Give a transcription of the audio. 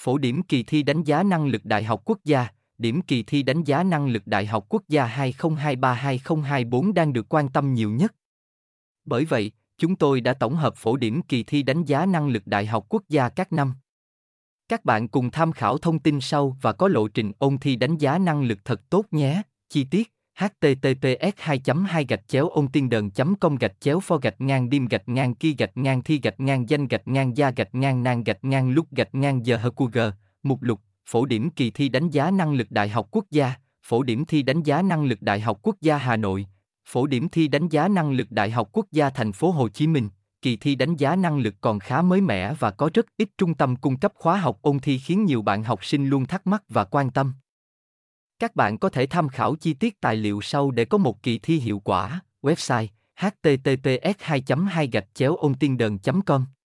Phổ điểm kỳ thi đánh giá năng lực Đại học Quốc gia. Điểm kỳ thi đánh giá năng lực Đại học Quốc gia 2023-2024 đang được quan tâm nhiều nhất. Bởi vậy, chúng tôi đã tổng hợp phổ điểm kỳ thi đánh giá năng lực Đại học Quốc gia các năm. Các bạn cùng tham khảo thông tin sau và có lộ trình ôn thi đánh giá năng lực thật tốt nhé. Chi tiết: https://ontinđờn.com/chéo/dim/thi/ngang-gia-nang-lúc/giờ Mục lục: Phổ điểm kỳ thi đánh giá năng lực Đại học Quốc gia, Phổ điểm thi đánh giá năng lực Đại học Quốc gia Hà Nội, Phổ điểm thi đánh giá năng lực Đại học Quốc gia Thành phố Hồ Chí Minh. Kỳ thi đánh giá năng lực còn khá mới mẻ và có rất ít trung tâm cung cấp khóa học ôn thi khiến nhiều bạn học sinh luôn thắc mắc và quan tâm. Các bạn có thể tham khảo chi tiết tài liệu sau để có một kỳ thi hiệu quả. Website: https://ontinđờn.com